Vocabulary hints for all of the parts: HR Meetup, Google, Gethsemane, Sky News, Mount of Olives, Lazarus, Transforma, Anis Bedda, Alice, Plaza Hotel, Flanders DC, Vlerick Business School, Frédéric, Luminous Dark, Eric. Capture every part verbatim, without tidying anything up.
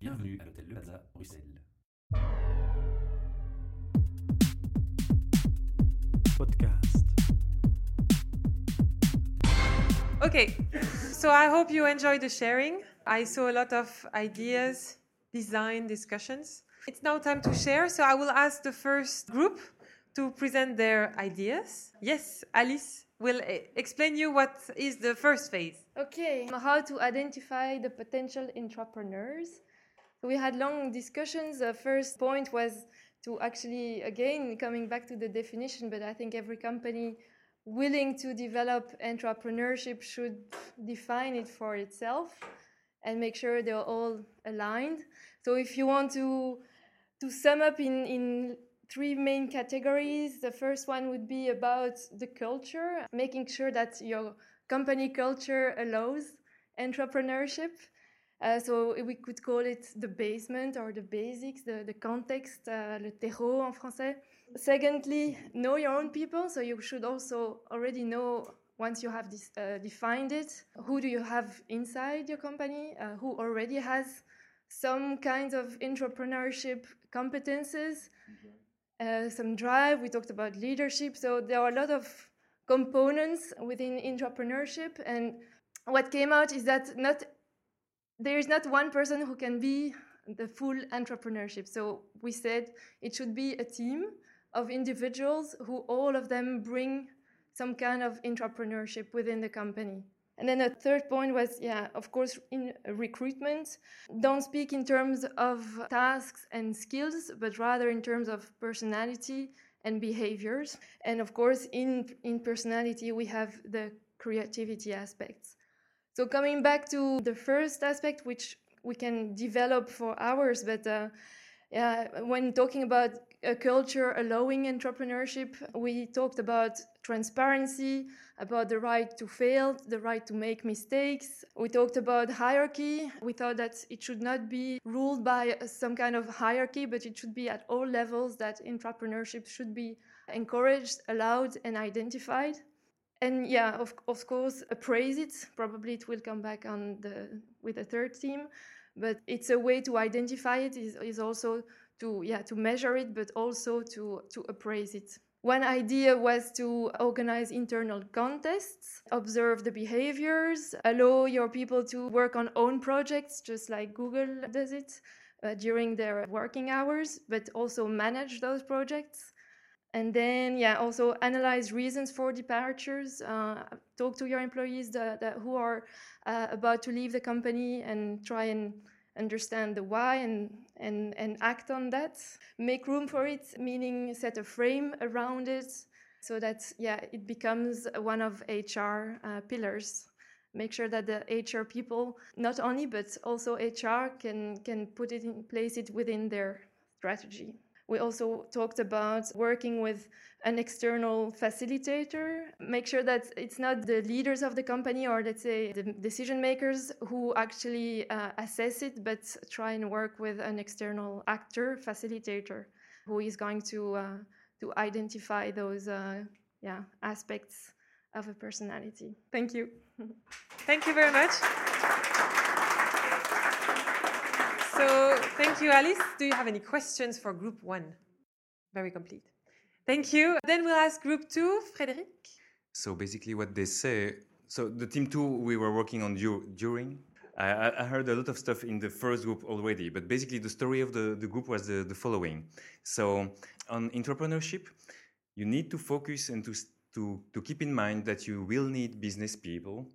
Bienvenue à l'hôtel de Plaza, Bruxelles. Podcast. Okay, so I hope you enjoyed the sharing. I saw a lot of ideas, design, discussions. It's now time to share, so I will ask the first group to present their ideas. Yes, Alice will explain you what is the first phase. Okay, how to identify the potential entrepreneurs. We had long discussions. The first point was to actually, again, coming back to the definition, but I think every company willing to develop entrepreneurship should define it for itself and make sure they're all aligned. So if you want to to sum up in, in three main categories, the first one would be about the culture, making sure that your company culture allows entrepreneurship. Uh, so we could call it the basement or the basics, the, the context, uh, le terreau en français. Secondly, know your own people. So you should also already know, once you have this, uh, defined it, who do you have inside your company, uh, who already has some kinds of entrepreneurship competences, mm-hmm. uh, some drive. We talked about leadership. So there are a lot of components within entrepreneurship. And what came out is that not There is not one person who can be the full entrepreneurship. So we said it should be a team of individuals who all of them bring some kind of entrepreneurship within the company. And then the third point was, yeah, of course, in recruitment. Don't speak in terms of tasks and skills, but rather in terms of personality and behaviors. And of course, in, in personality, we have the creativity aspects. So coming back to the first aspect, which we can develop for hours, but uh, yeah, when talking about a culture allowing entrepreneurship, we talked about transparency, about the right to fail, the right to make mistakes. We talked about hierarchy. We thought that it should not be ruled by some kind of hierarchy, but it should be at all levels that entrepreneurship should be encouraged, allowed, and identified. And yeah, of, of course, appraise it. Probably it will come back on the with a third theme, but it's a way to identify it is, is also to yeah to measure it, but also to to appraise it. One idea was to organize internal contests, observe the behaviors, allow your people to work on own projects, just like Google does it uh, during their working hours, but also manage those projects. And then, yeah, also analyze reasons for departures. Uh, talk to your employees that, that who are uh, about to leave the company and try and understand the why and, and, and act on that. Make room for it, meaning set a frame around it so that, yeah, it becomes one of H R uh, pillars. Make sure that the H R people, not only, but also H R can, can put it in place it within their strategy. We also talked about working with an external facilitator. Make sure that it's not the leaders of the company or, let's say, the decision makers who actually uh, assess it, but try and work with an external actor, facilitator, who is going to uh, to identify those uh, yeah aspects of a personality. Thank you. Thank you very much. So thank you, Alice. Do you have any questions for group one? Very complete. Thank you. Then we'll ask group two, Frédéric. So basically what they say, so the team two we were working on du- during, I, I heard a lot of stuff in the first group already, but basically the story of the, the group was the, the following. So on entrepreneurship, you need to focus and to, to, to keep in mind that you will need business people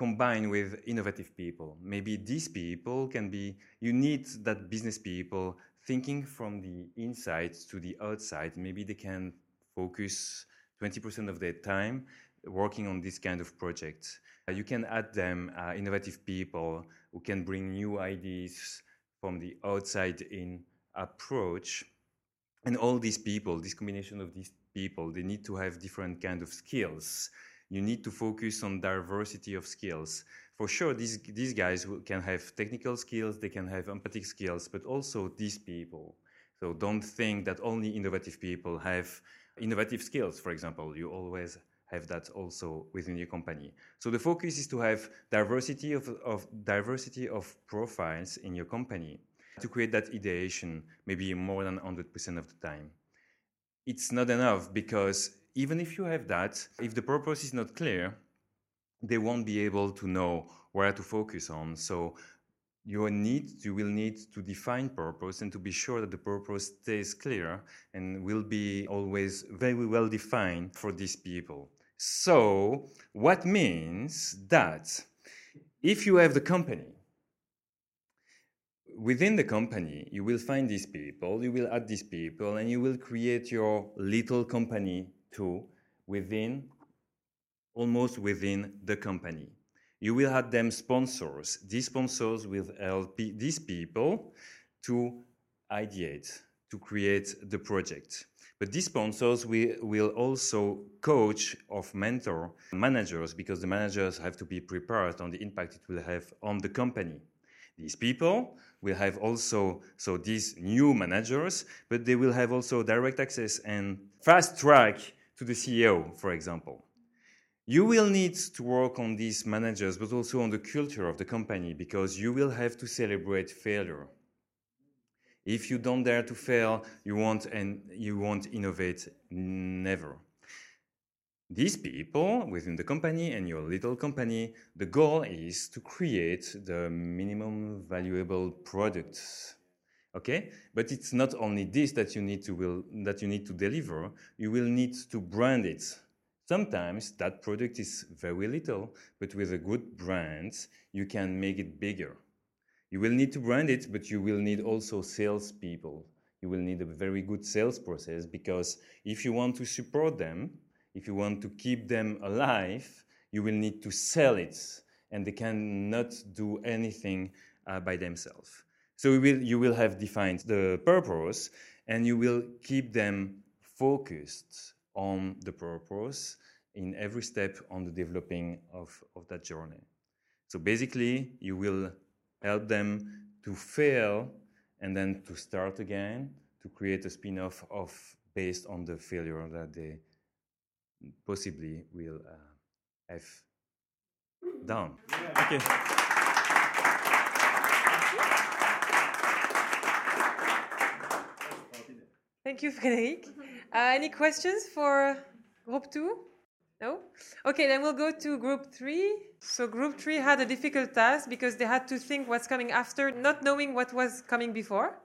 combined with innovative people. Maybe these people can be, you need that business people thinking from the inside to the outside. Maybe they can focus twenty percent of their time working on this kind of project. Uh, you can add them uh, innovative people who can bring new ideas from the outside in approach. And all these people, this combination of these people, they need to have different kind of skills. You need to focus on diversity of skills. For sure, these these guys can have technical skills, they can have empathic skills, but also these people. So don't think that only innovative people have innovative skills, for example. You always have that also within your company. So the focus is to have diversity of, of diversity of profiles in your company. to create that ideation maybe more than one hundred percent of the time. It's not enough, because even if you have that, if the purpose is not clear, they won't be able to know where to focus on. So you need, you will need to define purpose and to be sure that the purpose stays clear and will be always very well defined for these people. So what means that if you have the company, within the company, you will find these people, you will add these people, and you will create your little company too within, almost within the company. You will have them sponsors. These sponsors will help these people to ideate, to create the project. But these sponsors we will also coach or mentor managers, because the managers have to be prepared on the impact it will have on the company. These people will have also, so these new managers, but they will have also direct access and fast track to the C E O, for example. You will need to work on these managers, but also on the culture of the company, because you will have to celebrate failure. If you don't dare to fail, you won't, and you won't innovate, never. These people within the company and your little company, the goal is to create the minimum valuable products. Okay? But it's not only this that you need to will, that you need to deliver. You will need to brand it. Sometimes that product is very little, but with a good brand, you can make it bigger. You will need to brand it, but you will need also salespeople. You will need a very good sales process, because if you want to support them, if you want to keep them alive, you will need to sell it, and they cannot do anything uh, by themselves. So you will, you will have defined the purpose, and you will keep them focused on the purpose in every step on the developing of, of that journey. So basically, you will help them to fail and then to start again, to create a spin-off of based on the failure that they possibly will uh, have done. Yeah. Okay. Thank you, Frédéric. Uh, any questions for group two? No? Okay, then we'll go to group three. So group three had a difficult task because they had to think what's coming after, not knowing what was coming before.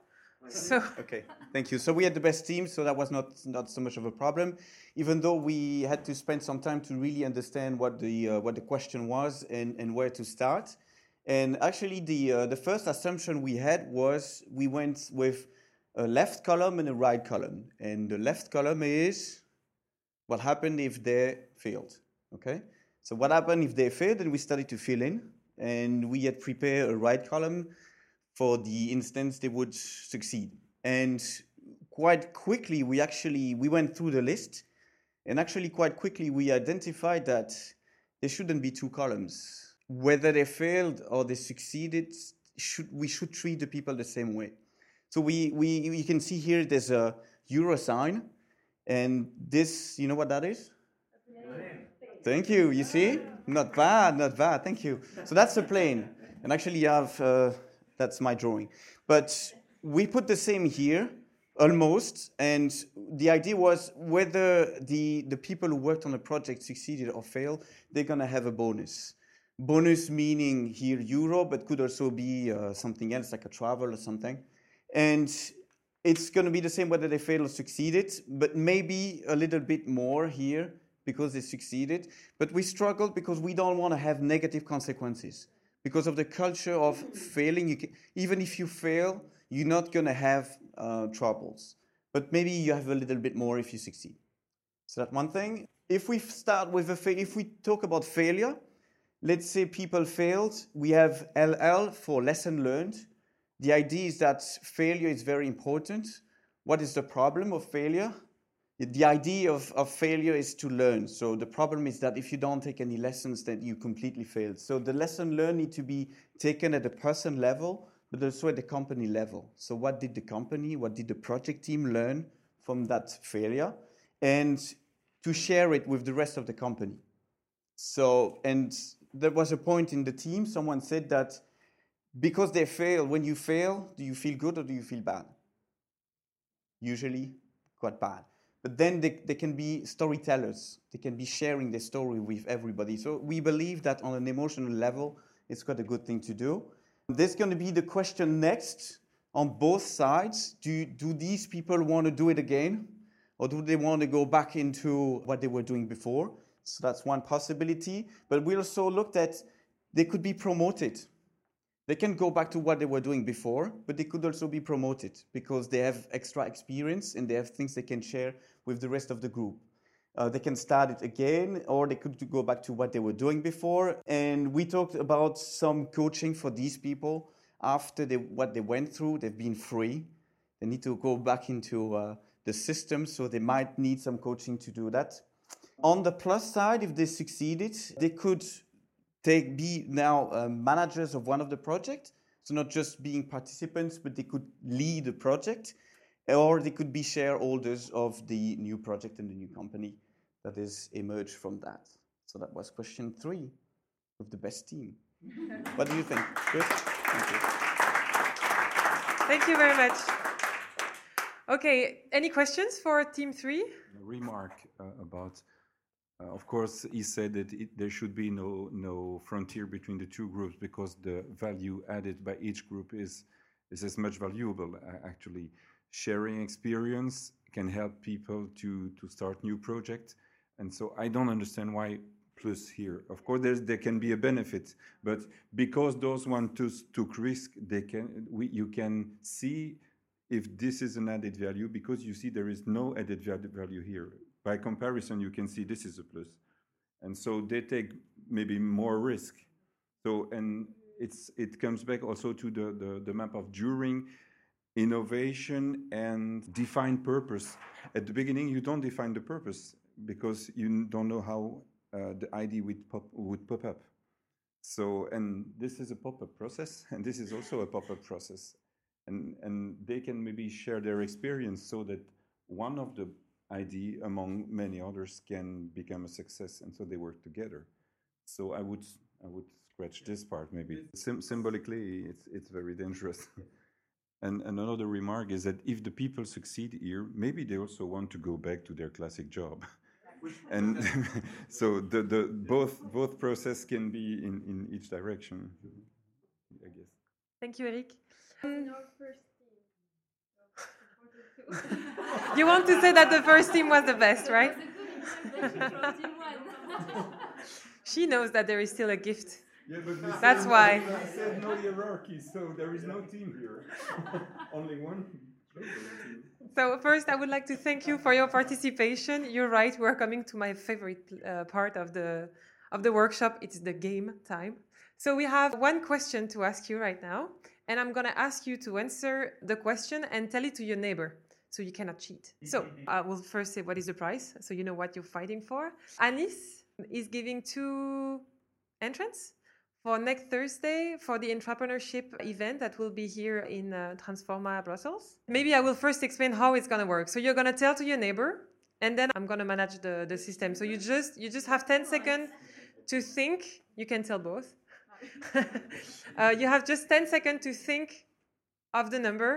So. Okay, thank you. So we had the best team, so that was not, not so much of a problem, even though we had to spend some time to really understand what the uh, what the question was and, and where to start. And actually, the uh, the first assumption we had was we went with a left column and a right column. And the left column is what happened if they failed, okay? So what happened if they failed, and we started to fill in. And we had prepared a right column for the instance they would succeed. And quite quickly, we actually, we went through the list, and actually quite quickly, we identified that there shouldn't be two columns. Whether they failed or they succeeded, should, we should treat the people the same way. So we, we, you can see here, there's a euro sign, and this, you know what that is? Thank you, you see? Not bad, not bad, thank you. So that's a plane, and actually you have, uh, that's my drawing. But we put the same here, almost, and the idea was whether the, the people who worked on the project succeeded or failed, they're going to have a bonus. Bonus meaning here euro, but could also be uh, something else, like a travel or something. And it's going to be the same whether they failed or succeeded, but maybe a little bit more here because they succeeded. But we struggled because we don't want to have negative consequences. Because of the culture of failing, you can, even if you fail, you're not going to have uh, troubles. But maybe you have a little bit more if you succeed. So that's one thing. If we start with a fa- if we talk about failure, let's say people failed. We have L L for lesson learned. The idea is that failure is very important. What is the problem of failure? The idea of, of failure is to learn. So the problem is that if you don't take any lessons, then you completely fail. So the lesson learned need to be taken at the person level, but also at the company level. So what did the company, what did the project team learn from that failure? And to share it with the rest of the company. So, and there was a point in the team, someone said that Because they fail. When you fail, do you feel good or do you feel bad? Usually quite bad. But then they, they can be storytellers. They can be sharing their story with everybody. So we believe that on an emotional level, it's quite a good thing to do. There's going to be the question next on both sides. Do, do these people want to do it again? Or do they want to go back into what they were doing before? So that's one possibility. But we also looked at they could be promoted. They can go back to what they were doing before, but they could also be promoted because they have extra experience and they have things they can share with the rest of the group. Uh, they can start it again, or they could go back to what they were doing before. And we talked about some coaching for these people. After they, what they went through, they've been free. They need to go back into uh, the system, so they might need some coaching to do that. On the plus side, if they succeeded, they could They be now uh, managers of one of the projects, so not just being participants, but they could lead a project, or they could be shareholders of the new project and the new company that is emerged from that. So that was question three of the best team. What do you think? Good? Thank you. Thank you very much. Okay, any questions for team three? A remark uh, about... Uh, of course, he said that it, there should be no no frontier between the two groups because the value added by each group is is as much valuable. Uh, actually, sharing experience can help people to to start new projects, and so I don't understand why plus here. Of course, there's, there can be a benefit, but because those want to took risk, they can we you can see if this is an added value because you see there is no added value here. By comparison, you can see this is a plus. And so they take maybe more risk. So, and it's it comes back also to the, the, the map of during innovation and defined purpose. At the beginning, you don't define the purpose because you don't know how uh, the idea would pop, would pop up. So, and this is a pop-up process, and this is also a pop-up process. And, and they can maybe share their experience so that one of the idea among many others can become a success, and so they work together. So I would I would scratch this part maybe. Sym- symbolically, it's it's very dangerous. and, and another remark is that if the people succeed here, maybe they also want to go back to their classic job. and so the the both both process can be in, in each direction, I guess. Thank you, Eric. Um, You want to say that the first team was the best, right? She knows that there is still a gift. Yeah, but that's said, why. I said no hierarchy, so there is no team here. Only one. So first, I would like to thank you for your participation. You're right. We're coming to my favorite uh, part of the of the workshop. It's the game time. So we have one question to ask you right now, and I'm going to ask you to answer the question and tell it to your neighbor. So you cannot cheat. So I will first say what is the prize, so you know what you're fighting for. Anis is giving two entrants for next Thursday for the entrepreneurship event that will be here in uh, Transforma, Brussels. Maybe I will first explain how it's going to work. So you're going to tell to your neighbor, and then I'm going to manage the, the system. So you just you just have ten seconds to think. You can tell both. uh, you have just ten seconds to think of the number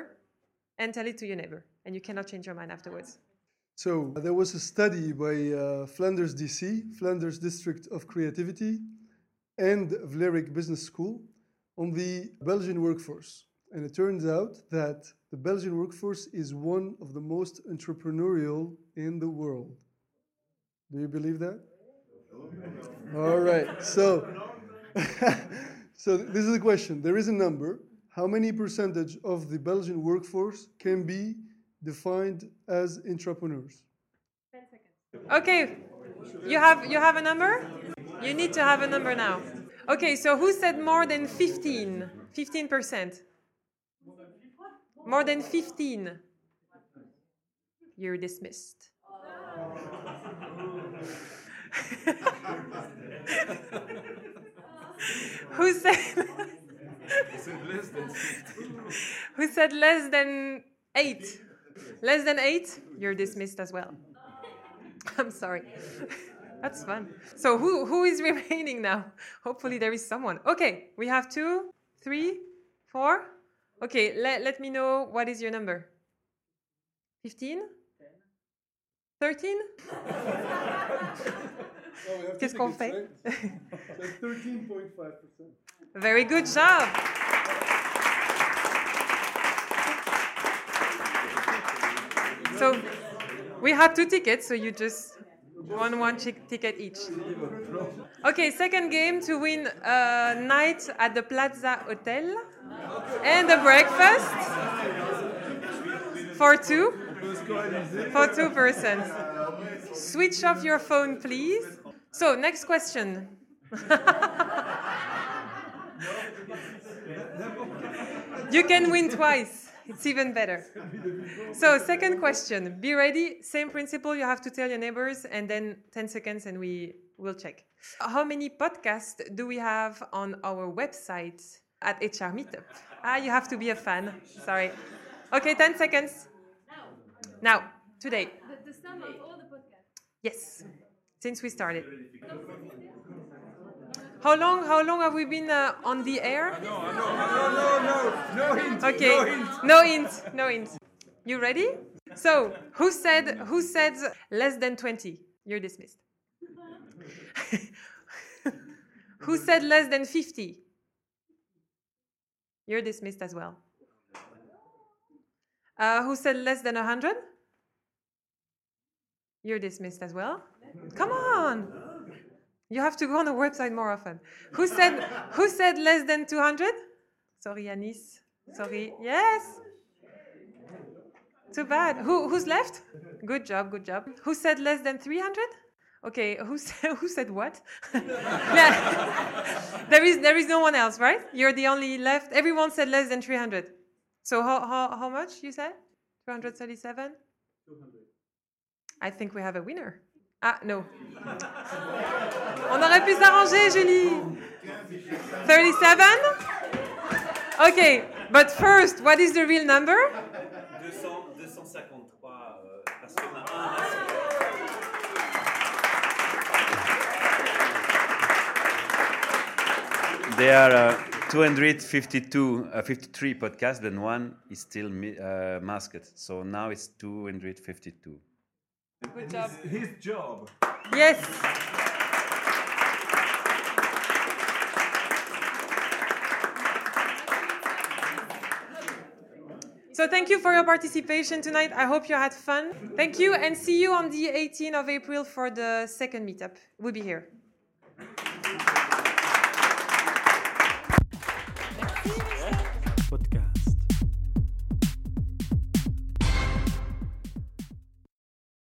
and tell it to your neighbor. And you cannot change your mind afterwards. So uh, there was a study by uh, Flanders D C, Flanders District of Creativity, and Vlerick Business School on the Belgian workforce. And it turns out that the Belgian workforce is one of the most entrepreneurial in the world. Do you believe that? All right. So, so this is the question. There is a number. How many percentage of the Belgian workforce can be defined as entrepreneurs? ten seconds. Okay, you have you have a number? You need to have a number now. Okay, so who said more than fifteen? fifteen percent. More than fifteen. You're dismissed. Who said Who said less than eight? Less than eight, you're dismissed as well. I'm sorry. That's fun. So who, who is remaining now? Hopefully there is someone. Okay, we have two, three, Four? Okay, let, let me know what is your number. fifteen? thirteen? Qu'est-ce qu'on fait? thirteen point five percent. Very good job! So we have two tickets, so you just won one ch- ticket each. Okay, second game to win a night at the Plaza Hotel and a breakfast for two, for two persons. Switch off your phone, please. So, next question. You can win twice. It's even better. So, second question. Be ready. Same principle. You have to tell your neighbors and then ten seconds and we will check. How many podcasts do we have on our website at H R Meetup? Ah, you have to be a fan. Sorry. Okay, ten seconds. Now. Now. Today. The sum of all the podcasts. Yes. Since we started. How long? How long have we been uh, on the air? No, no, no, no, no, no hint. Okay, no hint, no hint. You ready? So, who said? Who said less than twenty? You're dismissed. Who said less than fifty? You're dismissed as well. Uh, who said less than a hundred? You're dismissed as well. Come on. You have to go on the website more often. Who said who said less than two hundred? Sorry, Anis. Sorry. Yes. Too bad. Who who's left? Good job, good job. Who said less than three hundred? Okay, who said who said what? There is there is no one else, right? You're the only left. Everyone said less than three hundred. So how how how much you said? two hundred thirty-seven? two hundred. I think we have a winner. Ah, no. On aurait pu s'arranger, Julie. thirty-seven? Okay, but first, what is the real number? two cent cinquante-trois, euh, parce qu'on a un à cent. There are uh, two hundred fifty-two, uh, fifty-three podcasts, then one is still uh, masked. So now it's two hundred fifty-two. Good job. His, his job. Yes. So thank you for your participation tonight. I hope you had fun. Thank you and see you on the eighteenth of April for the second meetup. We'll be here.